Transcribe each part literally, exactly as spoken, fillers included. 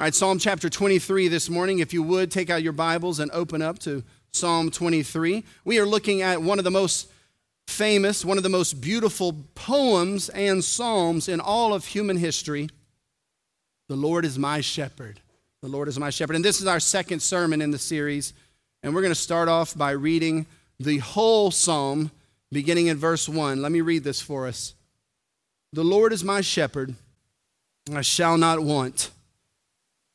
All right, Psalm chapter twenty-three this morning. If you would, take out your Bibles and open up to Psalm twenty-three. We are looking at one of the most famous, one of the most beautiful poems and psalms in all of human history. The Lord is my shepherd. The Lord is my shepherd. And this is our second sermon in the series. And we're going to start off by reading the whole psalm, beginning in verse one. Let me read this for us. The Lord is my shepherd, I shall not want.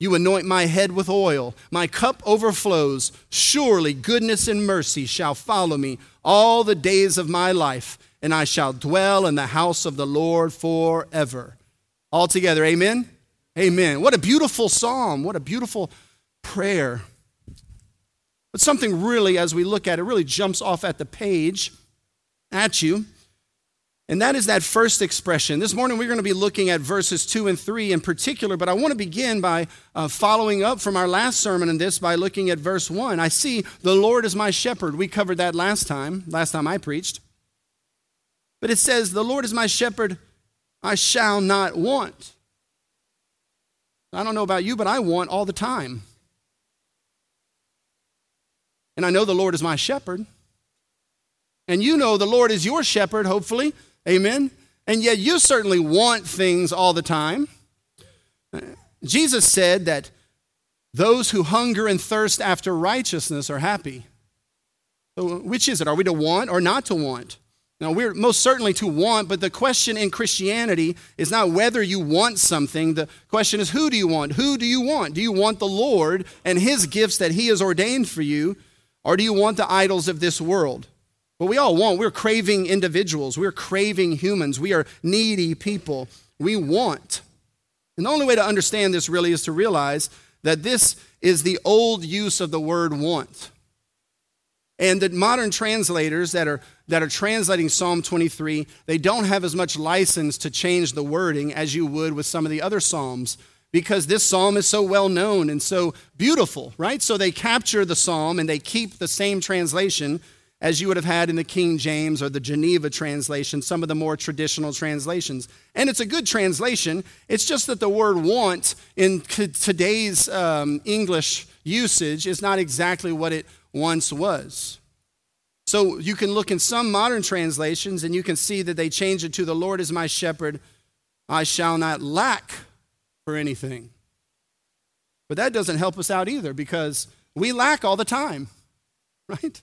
You anoint my head with oil. My cup overflows. Surely goodness and mercy shall follow me all the days of my life, and I shall dwell in the house of the Lord forever. All together, amen? Amen. What a beautiful psalm. What a beautiful prayer. But something really, as we look at it, really jumps off at the page at you. And that is that first expression. This morning we're going to be looking at verses two and three in particular, but I want to begin by uh, following up from our last sermon in this by looking at verse one. I see the Lord is my shepherd. We covered that last time, last time I preached. But it says, the Lord is my shepherd, I shall not want. I don't know about you, but I want all the time. And I know the Lord is my shepherd. And you know the Lord is your shepherd, hopefully. Amen. And yet you certainly want things all the time. Jesus said that those who hunger and thirst after righteousness are happy. So which is it? Are we to want or not to want? Now, we're most certainly to want, but the question in Christianity is not whether you want something. The question is, who do you want? Who do you want? Do you want the Lord and his gifts that he has ordained for you, or do you want the idols of this world? But we all want. We're craving individuals. We're craving humans. We are needy people. We want. And the only way to understand this really is to realize that this is the old use of the word want. And that modern translators that are that are translating Psalm twenty-three, they don't have as much license to change the wording as you would with some of the other psalms, because this psalm is so well known and so beautiful, right? So they capture the psalm and they keep the same translation as you would have had in the King James or the Geneva translation, some of the more traditional translations. And it's a good translation. It's just that the word want in today's um, English usage is not exactly what it once was. So you can look in some modern translations and you can see that they change it to the Lord is my shepherd, I shall not lack for anything. But that doesn't help us out either, because we lack all the time, right?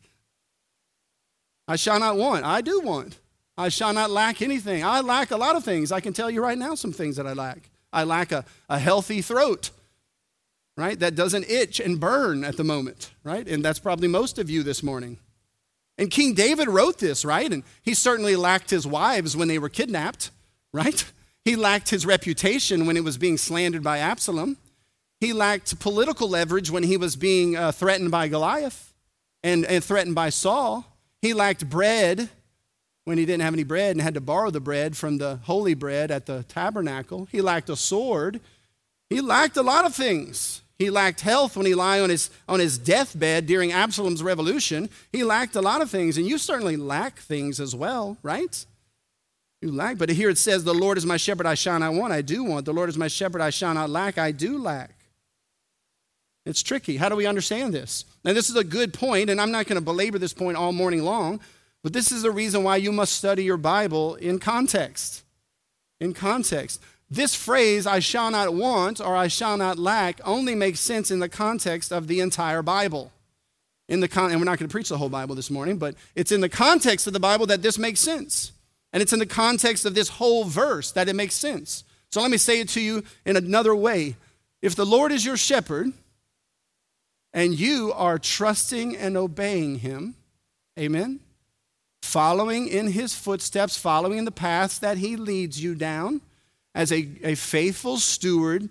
I shall not want. I do want. I shall not lack anything. I lack a lot of things. I can tell you right now some things that I lack. I lack a, a healthy throat, right? That doesn't itch and burn at the moment, right? And that's probably most of you this morning. And King David wrote this, right? And he certainly lacked his wives when they were kidnapped, right? He lacked his reputation when it was being slandered by Absalom. He lacked political leverage when he was being uh, threatened by Goliath and, and threatened by Saul. He lacked bread when he didn't have any bread and had to borrow the bread from the holy bread at the tabernacle. He lacked a sword. He lacked a lot of things. He lacked health when he lay on his, on his deathbed during Absalom's revolution. He lacked a lot of things, and you certainly lack things as well, right? You lack, but here it says, the Lord is my shepherd, I shall not want. I do want. The Lord is my shepherd, I shall not lack. I do lack. It's tricky. How do we understand this? Now, this is a good point, and I'm not going to belabor this point all morning long, but this is the reason why you must study your Bible in context. In context. This phrase, I shall not want or I shall not lack, only makes sense in the context of the entire Bible. In the con- and we're not going to preach the whole Bible this morning, but it's in the context of the Bible that this makes sense. And it's in the context of this whole verse that it makes sense. So let me say it to you in another way. If the Lord is your shepherd, and you are trusting and obeying him, amen, following in his footsteps, following in the paths that he leads you down as a, a faithful steward,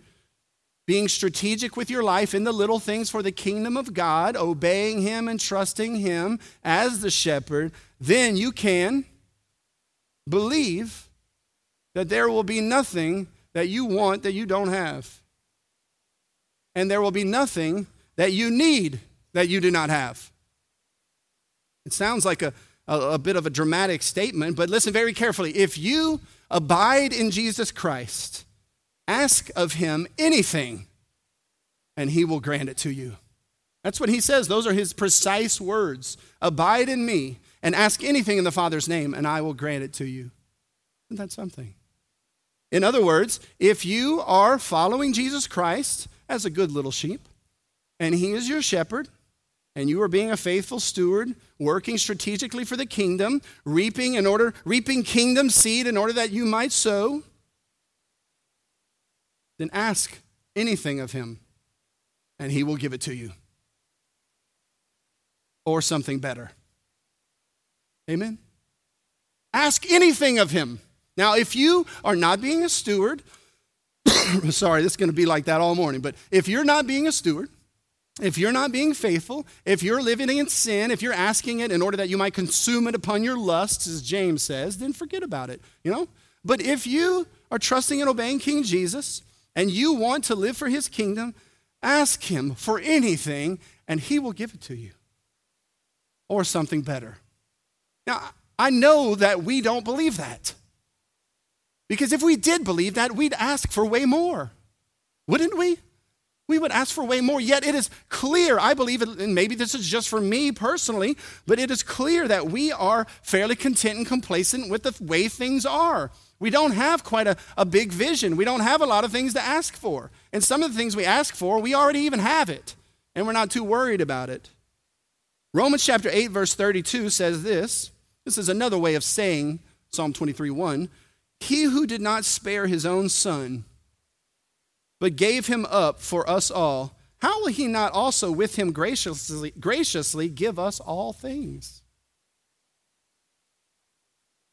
being strategic with your life in the little things for the kingdom of God, obeying him and trusting him as the shepherd, then you can believe that there will be nothing that you want that you don't have. And there will be nothing that you need that you do not have. It sounds like a, a, a bit of a dramatic statement, but listen very carefully. If you abide in Jesus Christ, ask of him anything, and he will grant it to you. That's what he says. Those are his precise words. Abide in me and ask anything in the Father's name, and I will grant it to you. Isn't that something? In other words, if you are following Jesus Christ as a good little sheep, and he is your shepherd, and you are being a faithful steward, working strategically for the kingdom, reaping in order, reaping kingdom seed in order that you might sow, then ask anything of him, and he will give it to you. Or something better. Amen? Ask anything of him. Now, if you are not being a steward, sorry, this is going to be like that all morning, but if you're not being a steward, if you're not being faithful, if you're living in sin, if you're asking it in order that you might consume it upon your lusts, as James says, then forget about it, you know? But if you are trusting and obeying King Jesus and you want to live for his kingdom, ask him for anything and he will give it to you or something better. Now, I know that we don't believe that because if we did believe that, we'd ask for way more, wouldn't we? We would ask for way more, yet it is clear, I believe, and maybe this is just for me personally, but it is clear that we are fairly content and complacent with the way things are. We don't have quite a, a big vision. We don't have a lot of things to ask for. And some of the things we ask for, we already even have it, and we're not too worried about it. Romans chapter eight, verse thirty-two says this. This is another way of saying Psalm twenty-three one. He who did not spare his own son, but gave him up for us all, how will he not also with him graciously, graciously give us all things?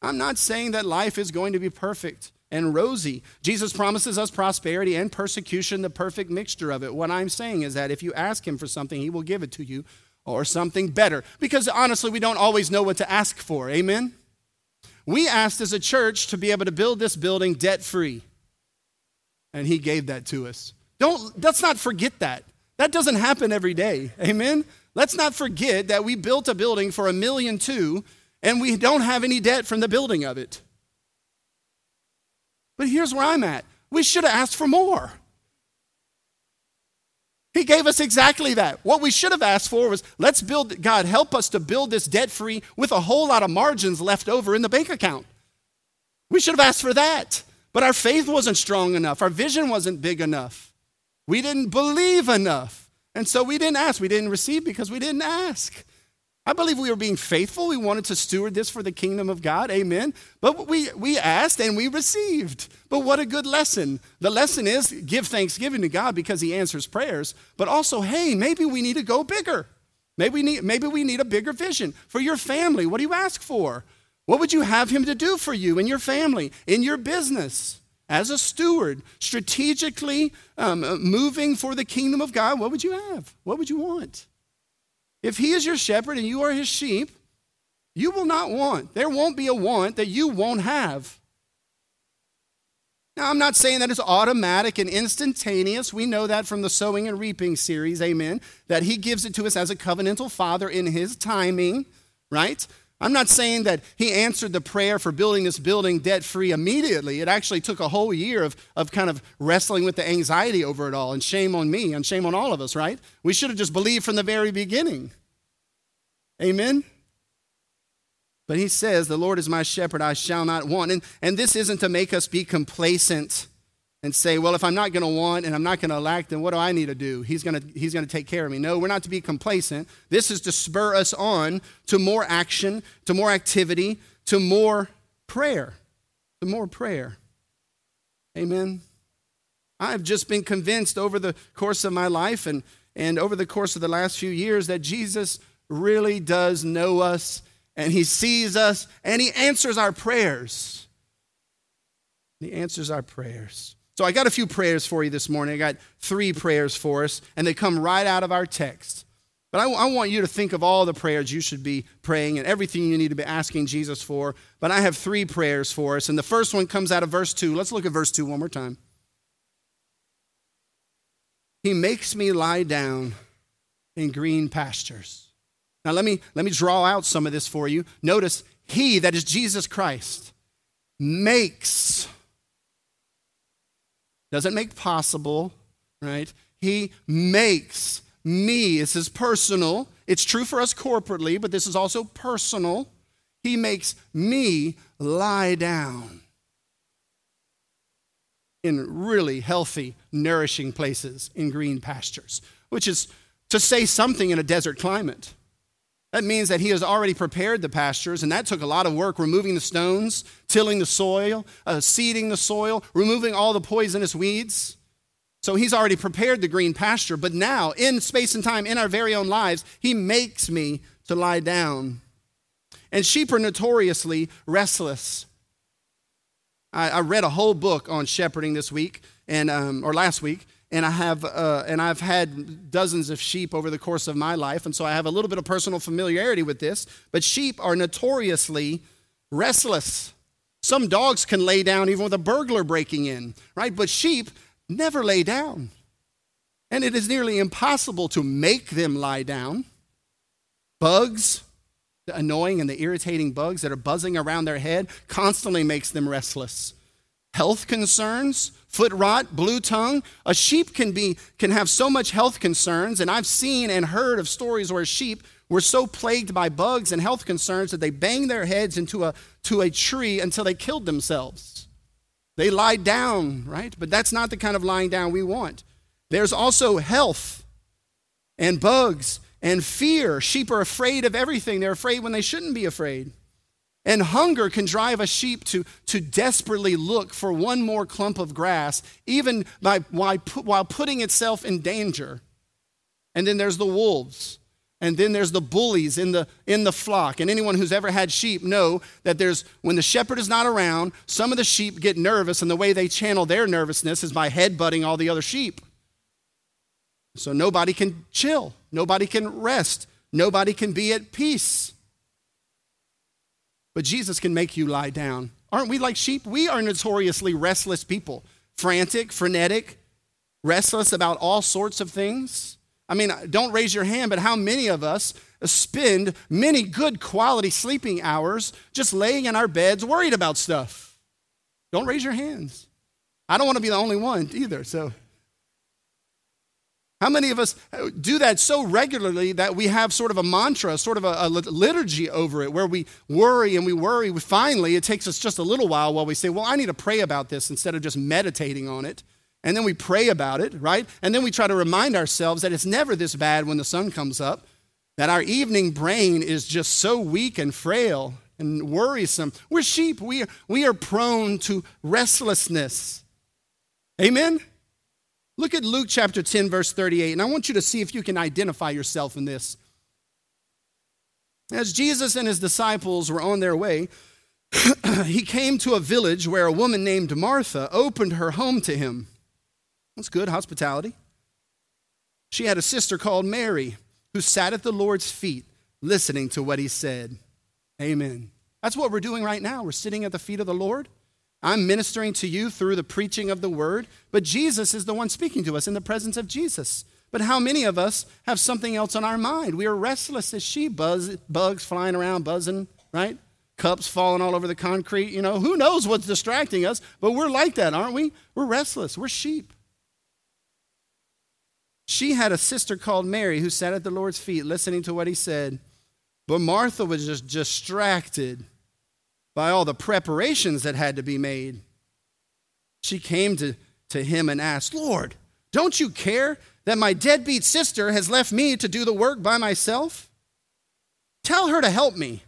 I'm not saying that life is going to be perfect and rosy. Jesus promises us prosperity and persecution, the perfect mixture of it. What I'm saying is that if you ask him for something, he will give it to you or something better. Because honestly, we don't always know what to ask for. Amen? We asked as a church to be able to build this building debt-free. And he gave that to us. Don't, let's not forget that. That doesn't happen every day. Amen? Let's not forget that we built a building for a million two, and we don't have any debt from the building of it. But here's where I'm at. We should have asked for more. He gave us exactly that. What we should have asked for was, let's build, God, help us to build this debt-free with a whole lot of margins left over in the bank account. We should have asked for that. But our faith wasn't strong enough. Our vision wasn't big enough. We didn't believe enough. And so we didn't ask. We didn't receive because we didn't ask. I believe we were being faithful. We wanted to steward this for the kingdom of God. Amen. But we, we asked and we received. But what a good lesson. The lesson is give thanksgiving to God because he answers prayers. But also, hey, maybe we need to go bigger. Maybe we need, maybe we need a bigger vision. For your family, what do you ask for? What would you have him to do for you and your family, in your business, as a steward, strategically um, moving for the kingdom of God? What would you have? What would you want? If he is your shepherd and you are his sheep, you will not want. There won't be a want that you won't have. Now, I'm not saying that it's automatic and instantaneous. We know that from the Sowing and Reaping series, amen, that he gives it to us as a covenantal father in his timing, right? I'm not saying that he answered the prayer for building this building debt-free immediately. It actually took a whole year of, of kind of wrestling with the anxiety over it all, and shame on me and shame on all of us, right? We should have just believed from the very beginning. Amen? But he says, the Lord is my shepherd, I shall not want. And, and this isn't to make us be complacent and say, well, if I'm not going to want and I'm not going to lack, then what do I need to do? He's going to he's going to take care of me. No, we're not to be complacent. This is to spur us on to more action, to more activity, to more prayer, to more prayer. Amen. I've just been convinced over the course of my life and, and over the course of the last few years that Jesus really does know us, and he sees us, and he answers our prayers. He answers our prayers. So I got a few prayers for you this morning. I got three prayers for us, and they come right out of our text. But I, w- I want you to think of all the prayers you should be praying and everything you need to be asking Jesus for. But I have three prayers for us, and the first one comes out of verse two. Let's look at verse two one more time. He makes me lie down in green pastures. Now let me, let me draw out some of this for you. Notice, he, that is Jesus Christ, makes. Doesn't make possible, right? He makes me. This is personal. It's true for us corporately, but this is also personal. He makes me lie down in really healthy, nourishing places in green pastures, which is to say something in a desert climate. That means that he has already prepared the pastures, and that took a lot of work, removing the stones, tilling the soil, uh, seeding the soil, removing all the poisonous weeds. So he's already prepared the green pasture, but now, in space and time, in our very own lives, he makes me to lie down. And sheep are notoriously restless. I, I read a whole book on shepherding this week, and um, or last week, And I have, uh, and I've had dozens of sheep over the course of my life, and so I have a little bit of personal familiarity with this. But sheep are notoriously restless. Some dogs can lay down even with a burglar breaking in, right? But sheep never lay down, and it is nearly impossible to make them lie down. Bugs, the annoying and the irritating bugs that are buzzing around their head, constantly makes them restless. Health concerns, foot rot, blue tongue. A sheep can be can have so much health concerns, and I've seen and heard of stories where sheep were so plagued by bugs and health concerns that they banged their heads into a to a tree until they killed themselves. They lied down, right? But that's not the kind of lying down we want. There's also health and bugs and fear. Sheep are afraid of everything. They're afraid when they shouldn't be afraid. And hunger can drive a sheep to, to desperately look for one more clump of grass, even by, while, put, while putting itself in danger. And then there's the wolves. And then there's the bullies in the, in the flock. And anyone who's ever had sheep know that there's when the shepherd is not around, some of the sheep get nervous, and the way they channel their nervousness is by headbutting all the other sheep. So nobody can chill. Nobody can rest. Nobody can be at peace. But Jesus can make you lie down. Aren't we like sheep? We are notoriously restless people. Frantic, frenetic, restless about all sorts of things. I mean, don't raise your hand, but how many of us spend many good quality sleeping hours just laying in our beds worried about stuff? Don't raise your hands. I don't want to be the only one either, so. How many of us do that so regularly that we have sort of a mantra, sort of a, a liturgy over it, where we worry and we worry. We finally, it takes us just a little while while we say, well, I need to pray about this instead of just meditating on it. And then we pray about it, right? And then we try to remind ourselves that it's never this bad when the sun comes up, that our evening brain is just so weak and frail and worrisome. We're sheep. We are, we are prone to restlessness. Amen? Look at Luke chapter ten, verse thirty-eight, and I want you to see if you can identify yourself in this. As Jesus and his disciples were on their way, he came to a village where a woman named Martha opened her home to him. That's good, hospitality. She had a sister called Mary who sat at the Lord's feet listening to what he said. Amen. That's what we're doing right now. We're sitting at the feet of the Lord. I'm ministering to you through the preaching of the word, but Jesus is the one speaking to us in the presence of Jesus. But how many of us have something else on our mind? We are restless as sheep, buzz, bugs flying around, buzzing, right? Cups falling all over the concrete, you know. Who knows what's distracting us, but we're like that, aren't we? We're restless. We're sheep. She had a sister called Mary who sat at the Lord's feet listening to what he said, but Martha was just distracted by all the preparations that had to be made. She came to, to him and asked, Lord, don't you care that my deadbeat sister has left me to do the work by myself? Tell her to help me.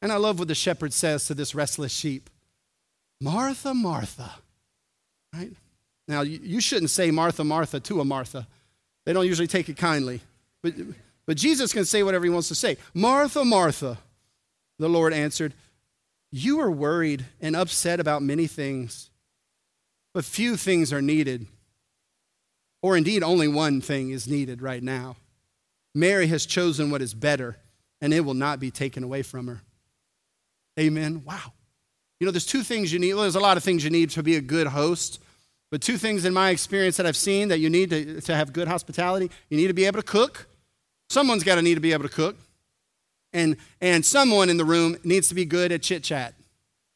And I love what the shepherd says to this restless sheep. Martha, Martha. Right? Now, you, you shouldn't say Martha, Martha to a Martha. They don't usually take it kindly. But, but Jesus can say whatever he wants to say. Martha, Martha. The Lord answered, you are worried and upset about many things, But few things are needed, or indeed only one thing is needed right now. Mary has chosen what is better, and it will not be taken away from her. Amen. Wow. You know, there's two things you need. Well, there's a lot of things you need to be a good host, but two things in my experience that I've seen that you need to, to have good hospitality. You need to be able to cook. Someone's got to need to be able to cook. And, and someone in the room needs to be good at chit-chat.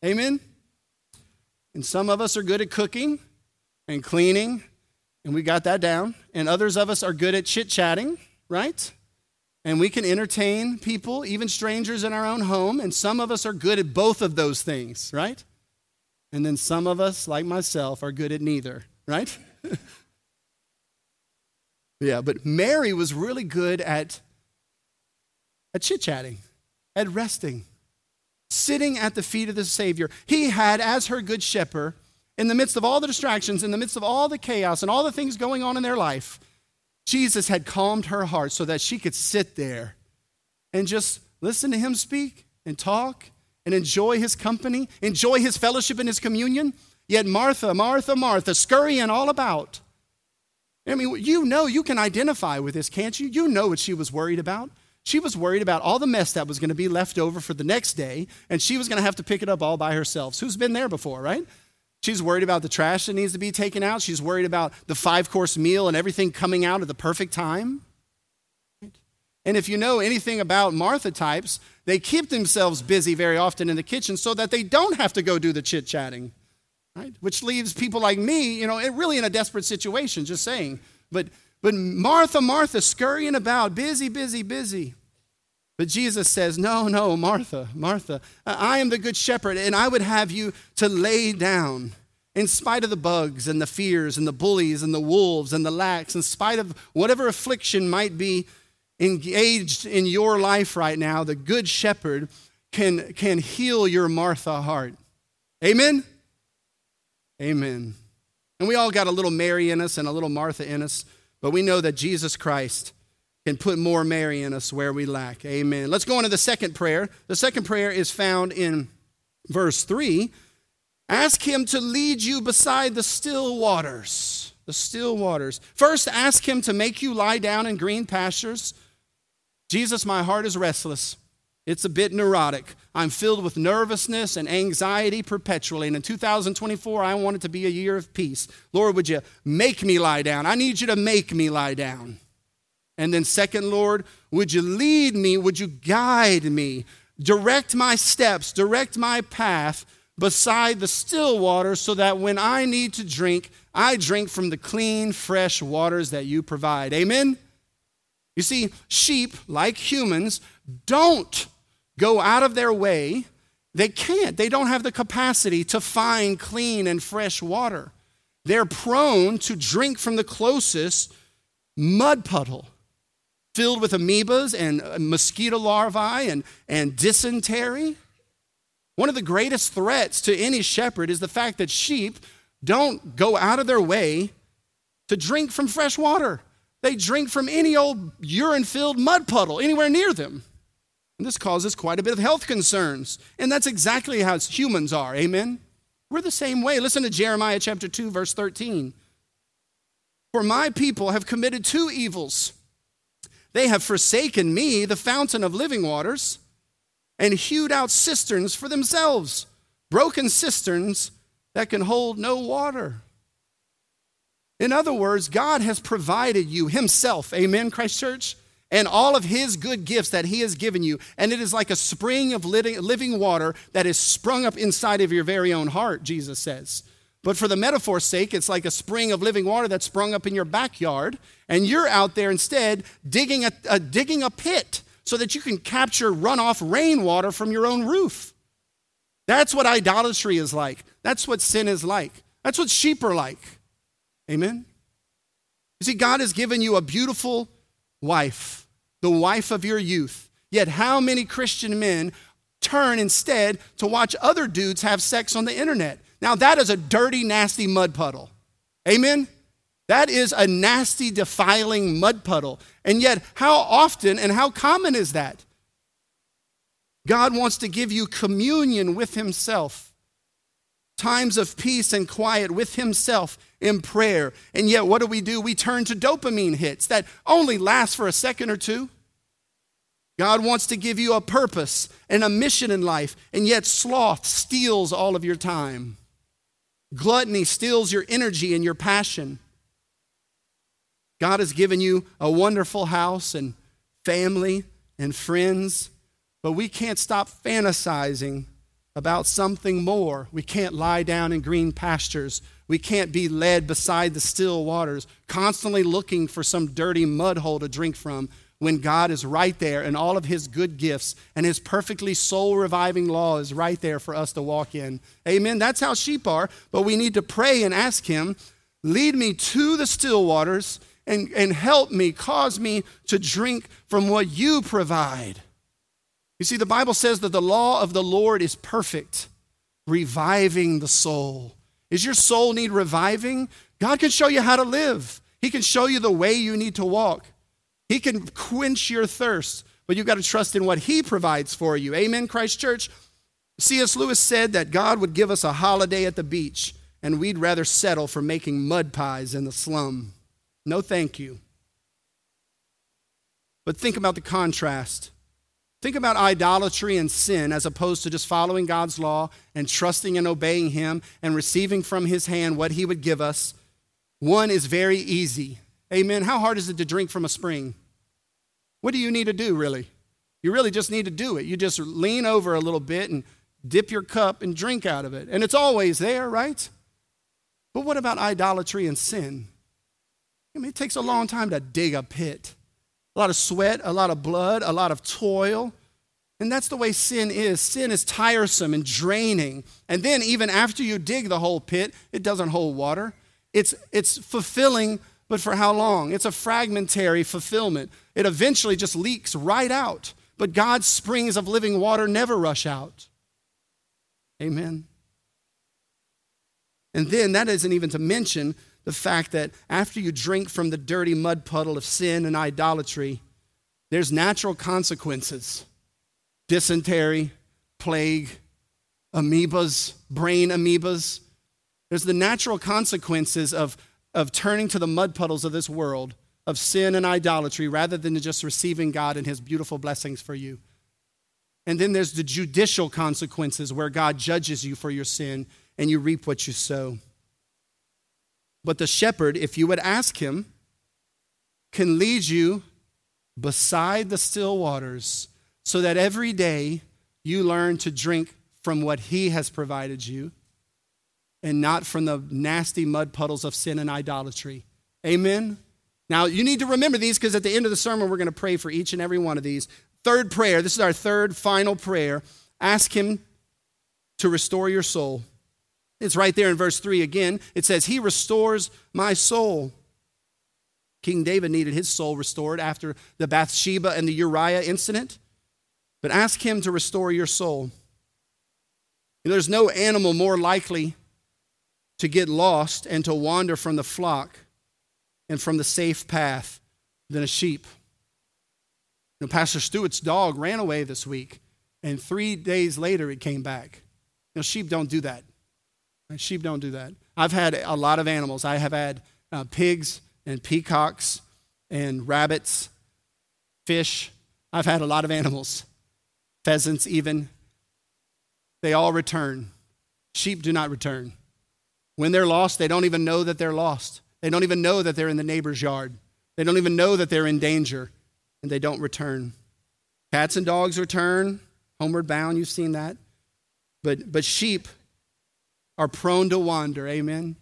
Amen? And some of us are good at cooking and cleaning, and we got that down. And others of us are good at chit-chatting, right? And we can entertain people, even strangers in our own home, and some of us are good at both of those things, right? And then some of us, like myself, are good at neither, right? Yeah, but Mary was really good at at chit-chatting, at resting, sitting at the feet of the Savior. He had, as her good shepherd, in the midst of all the distractions, in the midst of all the chaos and all the things going on in their life, Jesus had calmed her heart so that she could sit there and just listen to him speak and talk and enjoy his company, enjoy his fellowship and his communion. Yet Martha, Martha, Martha, scurrying all about. I mean, you know, you can identify with this, can't you? You know what she was worried about. She was worried about all the mess that was going to be left over for the next day, and she was going to have to pick it up all by herself. So who's been there before, right? She's worried about the trash that needs to be taken out. She's worried about the five-course meal and everything coming out at the perfect time. And if you know anything about Martha types, they keep themselves busy very often in the kitchen so that they don't have to go do the chit-chatting, right? Which leaves people like me, you know, really in a desperate situation, just saying. But, but Martha, Martha, scurrying about, busy, busy, busy. But Jesus says, no, no, Martha, Martha, I am the good shepherd, and I would have you to lay down in spite of the bugs and the fears and the bullies and the wolves and the lacks, in spite of whatever affliction might be engaged in your life right now, the good shepherd can, can heal your Martha heart. Amen? Amen. And we all got a little Mary in us and a little Martha in us, but we know that Jesus Christ and put more Mary in us where we lack. Amen. Let's go on to the second prayer. The second prayer is found in verse three. Ask him to lead you beside the still waters. The still waters. First, ask him to make you lie down in green pastures. Jesus, my heart is restless. It's a bit neurotic. I'm filled with nervousness and anxiety perpetually. And in two thousand twenty-four, I want it to be a year of peace. Lord, would you make me lie down? I need you to make me lie down. And then second, Lord, would you lead me? Would you guide me? Direct my steps, direct my path beside the still water so that when I need to drink, I drink from the clean, fresh waters that you provide. Amen? You see, sheep, like humans, don't go out of their way. They can't. They don't have the capacity to find clean and fresh water. They're prone to drink from the closest mud puddle, filled with amoebas and mosquito larvae and, and dysentery. One of the greatest threats to any shepherd is the fact that sheep don't go out of their way to drink from fresh water. They drink from any old urine-filled mud puddle anywhere near them. And this causes quite a bit of health concerns. And that's exactly how humans are, amen? We're the same way. Listen to Jeremiah chapter two, verse thirteen. For my people have committed two evils. They have forsaken me, the fountain of living waters, and hewed out cisterns for themselves, broken cisterns that can hold no water. In other words, God has provided you himself, amen, Christ Church, and all of his good gifts that he has given you, and it is like a spring of living water that is sprung up inside of your very own heart, Jesus says. But for the metaphor's sake, it's like a spring of living water that sprung up in your backyard, and you're out there instead digging a, a, digging a pit so that you can capture runoff rainwater from your own roof. That's what idolatry is like. That's what sin is like. That's what sheep are like. Amen? You see, God has given you a beautiful wife, the wife of your youth. Yet how many Christian men turn instead to watch other dudes have sex on the internet? Now, that is a dirty, nasty mud puddle. Amen? That is a nasty, defiling mud puddle. And yet, how often and how common is that? God wants to give you communion with himself. times of peace and quiet with himself in prayer. And yet what do we do? We turn to dopamine hits that only last for a second or two. God wants to give you a purpose and a mission in life, and yet sloth steals all of your time. Gluttony steals your energy and your passion. God has given you a wonderful house and family and friends, but we can't stop fantasizing about something more. We can't lie down in green pastures. We can't be led beside the still waters, constantly looking for some dirty mud hole to drink from, when God is right there and all of his good gifts and his perfectly soul-reviving law is right there for us to walk in. Amen. That's how sheep are, but we need to pray and ask him, lead me to the still waters and, and help me, cause me to drink from what you provide. You see, the Bible says that the law of the Lord is perfect, reviving the soul. Is your soul need reviving? God can show you how to live. He can show you the way you need to walk. He can quench your thirst, but you've got to trust in what he provides for you. Amen, Christ Church? C S Lewis said that God would give us a holiday at the beach, and we'd rather settle for making mud pies in the slum. No thank you. But think about the contrast. Think about idolatry and sin as opposed to just following God's law and trusting and obeying him and receiving from his hand what he would give us. One is very easy. Amen. How hard is it to drink from a spring? What do you need to do, really? You really just need to do it. You just lean over a little bit and dip your cup and drink out of it. And it's always there, right? But what about idolatry and sin? I mean, it takes a long time to dig a pit. A lot of sweat, a lot of blood, a lot of toil. And that's the way sin is. Sin is tiresome and draining. And then even after you dig the whole pit, it doesn't hold water. It's, it's fulfilling. But for how long? It's a fragmentary fulfillment. It eventually just leaks right out. But God's springs of living water never rush out. Amen. And then that isn't even to mention the fact that after you drink from the dirty mud puddle of sin and idolatry, there's natural consequences. Dysentery, plague, amoebas, brain amoebas. There's the natural consequences of of turning to the mud puddles of this world, of sin and idolatry, rather than just receiving God and his beautiful blessings for you. And then there's the judicial consequences where God judges you for your sin and you reap what you sow. But the shepherd, if you would ask him, can lead you beside the still waters so that every day you learn to drink from what he has provided you, and not from the nasty mud puddles of sin and idolatry. Amen? Now, you need to remember these, because at the end of the sermon, we're going to pray for each and every one of these. Third prayer, this is our third final prayer. Ask him to restore your soul. It's right there in verse three again. It says, he restores my soul. King David needed his soul restored after the Bathsheba and the Uriah incident. But ask him to restore your soul. And there's no animal more likely to get lost and to wander from the flock and from the safe path than a sheep. You know, Pastor Stewart's dog ran away this week, and three days later it came back. You know, sheep don't do that. Sheep don't do that. I've had a lot of animals. I have had uh, pigs and peacocks and rabbits, fish. I've had a lot of animals, pheasants even. They all return. Sheep do not return. When they're lost, they don't even know that they're lost. They don't even know that they're in the neighbor's yard. They don't even know that they're in danger, and they don't return. Cats and dogs return, homeward bound, you've seen that. But but sheep are prone to wander, amen?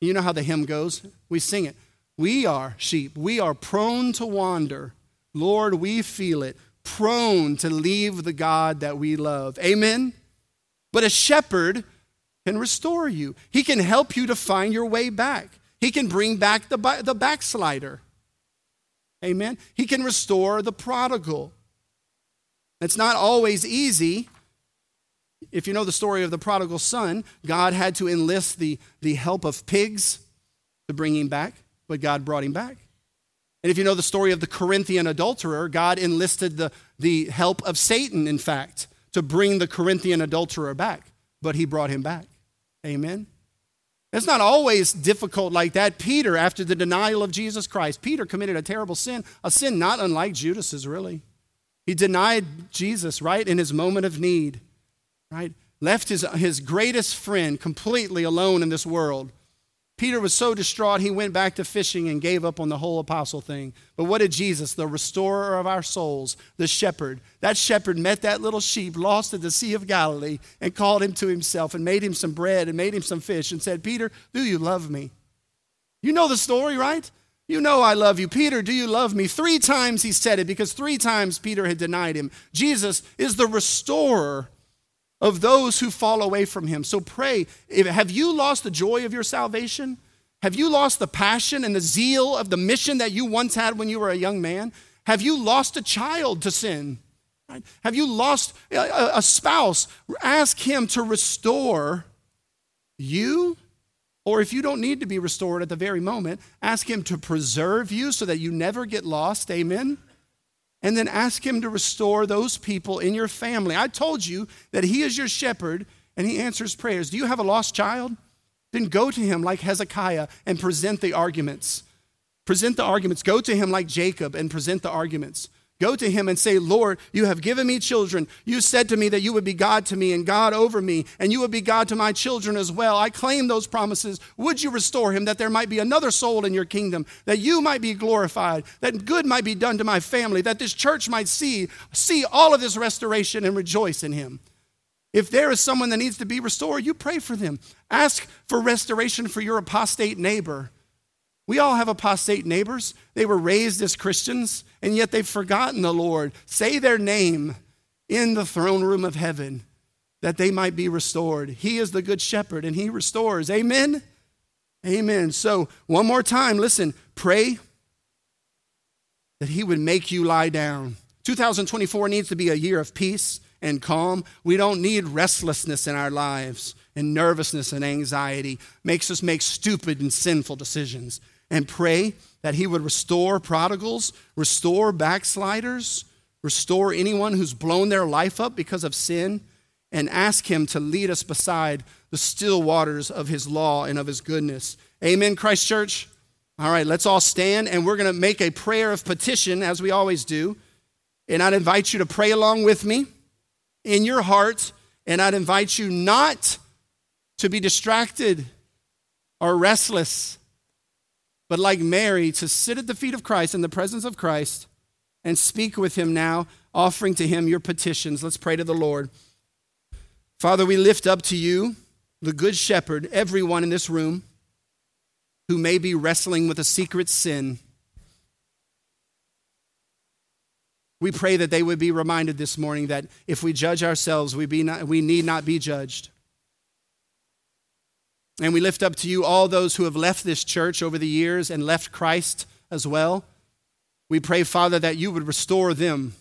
You know how the hymn goes. We sing it. We are sheep. We are prone to wander. Lord, we feel it. Prone to leave the God that we love, amen? But a shepherd can restore you. He can help you to find your way back. He can bring back the, the backslider. Amen. He can restore the prodigal. It's not always easy. If you know the story of the prodigal son, God had to enlist the, the help of pigs to bring him back, but God brought him back. And if you know the story of the Corinthian adulterer, God enlisted the, the help of Satan, in fact, to bring the Corinthian adulterer back, but he brought him back. Amen. It's not always difficult like that. Peter, after the denial of Jesus Christ, Peter committed a terrible sin, a sin not unlike Judas's, really. He denied Jesus, right, in his moment of need, right? Left his, his greatest friend completely alone in this world. Peter was so distraught, he went back to fishing and gave up on the whole apostle thing. But what did Jesus, the restorer of our souls, the shepherd, that shepherd met that little sheep lost at the Sea of Galilee and called him to himself and made him some bread and made him some fish and said, Peter, do you love me? You know the story, right? You know I love you. Peter, do you love me? Three times he said it because three times Peter had denied him. Jesus is the restorer of those who fall away from him. So pray, if, have you lost the joy of your salvation? Have you lost the passion and the zeal of the mission that you once had when you were a young man? Have you lost a child to sin? Right? Have you lost a, a spouse? Ask him to restore you, or if you don't need to be restored at the very moment, ask him to preserve you so that you never get lost, amen? And then ask him to restore those people in your family. I told you that he is your shepherd and he answers prayers. Do you have a lost child? Then go to him like Hezekiah and present the arguments. Present the arguments. Go to him like Jacob and present the arguments. Go to him and say, Lord, you have given me children. You said to me that you would be God to me and God over me, and you would be God to my children as well. I claim those promises. Would you restore him that there might be another soul in your kingdom, that you might be glorified, that good might be done to my family, that this church might see, see all of this restoration and rejoice in him. If there is someone that needs to be restored, you pray for them. Ask for restoration for your apostate neighbor. We all have apostate neighbors. They were raised as Christians, and yet they've forgotten the Lord. Say their name in the throne room of heaven that they might be restored. He is the good shepherd, and he restores. Amen? Amen. So one more time, listen, pray that he would make you lie down. two thousand twenty-four needs to be a year of peace and calm. We don't need restlessness in our lives, and nervousness and anxiety makes us make stupid and sinful decisions. And pray that he would restore prodigals, restore backsliders, restore anyone who's blown their life up because of sin, and ask him to lead us beside the still waters of his law and of his goodness. Amen, Christ Church? All right, let's all stand, and we're going to make a prayer of petition, as we always do. And I'd invite you to pray along with me in your heart, and I'd invite you not to be distracted or restless, but like Mary, to sit at the feet of Christ in the presence of Christ and speak with him now, offering to him your petitions. Let's pray to the Lord. Father, we lift up to you, the good shepherd, everyone in this room who may be wrestling with a secret sin. We pray that they would be reminded this morning that if we judge ourselves, we be not, we need not be judged. And we lift up to you all those who have left this church over the years and left Christ as well. We pray, Father, that you would restore them.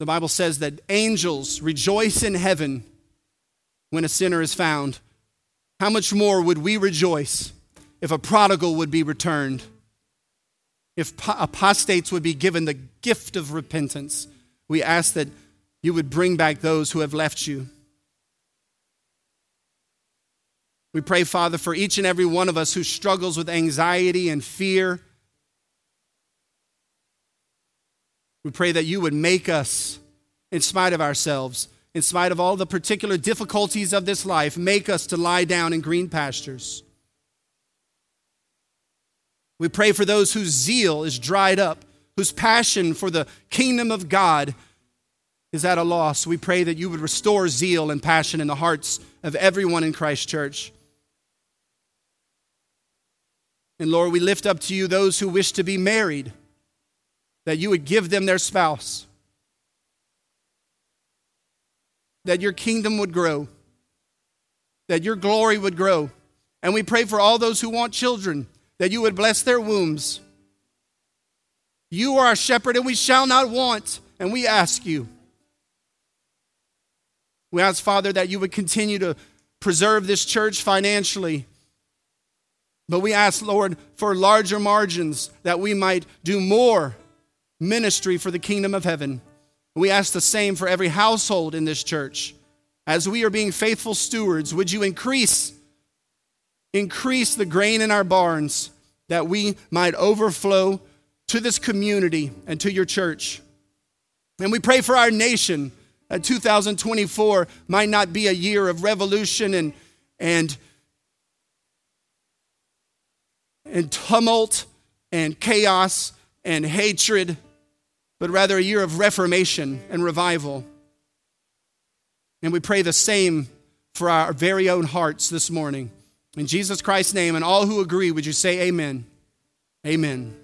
The Bible says that angels rejoice in heaven when a sinner is found. How much more would we rejoice if a prodigal would be returned, if apostates would be given the gift of repentance? We ask that you would bring back those who have left you. We pray, Father, for each and every one of us who struggles with anxiety and fear. We pray that you would make us, in spite of ourselves, in spite of all the particular difficulties of this life, make us to lie down in green pastures. We pray for those whose zeal is dried up, whose passion for the kingdom of God is at a loss. We pray that you would restore zeal and passion in the hearts of everyone in Christ Church. And Lord, we lift up to you those who wish to be married, that you would give them their spouse, that your kingdom would grow, that your glory would grow. And we pray for all those who want children, that you would bless their wombs. You are our shepherd, and we shall not want, and we ask you. We ask, Father, that you would continue to preserve this church financially. But we ask, Lord, for larger margins that we might do more ministry for the kingdom of heaven. We ask the same for every household in this church. As we are being faithful stewards, would you increase, increase the grain in our barns that we might overflow to this community and to your church. And we pray for our nation that two thousand twenty-four might not be a year of revolution and and and tumult and chaos and hatred, but rather a year of reformation and revival. And we pray the same for our very own hearts this morning. In Jesus Christ's name, and all who agree, would you say amen? Amen.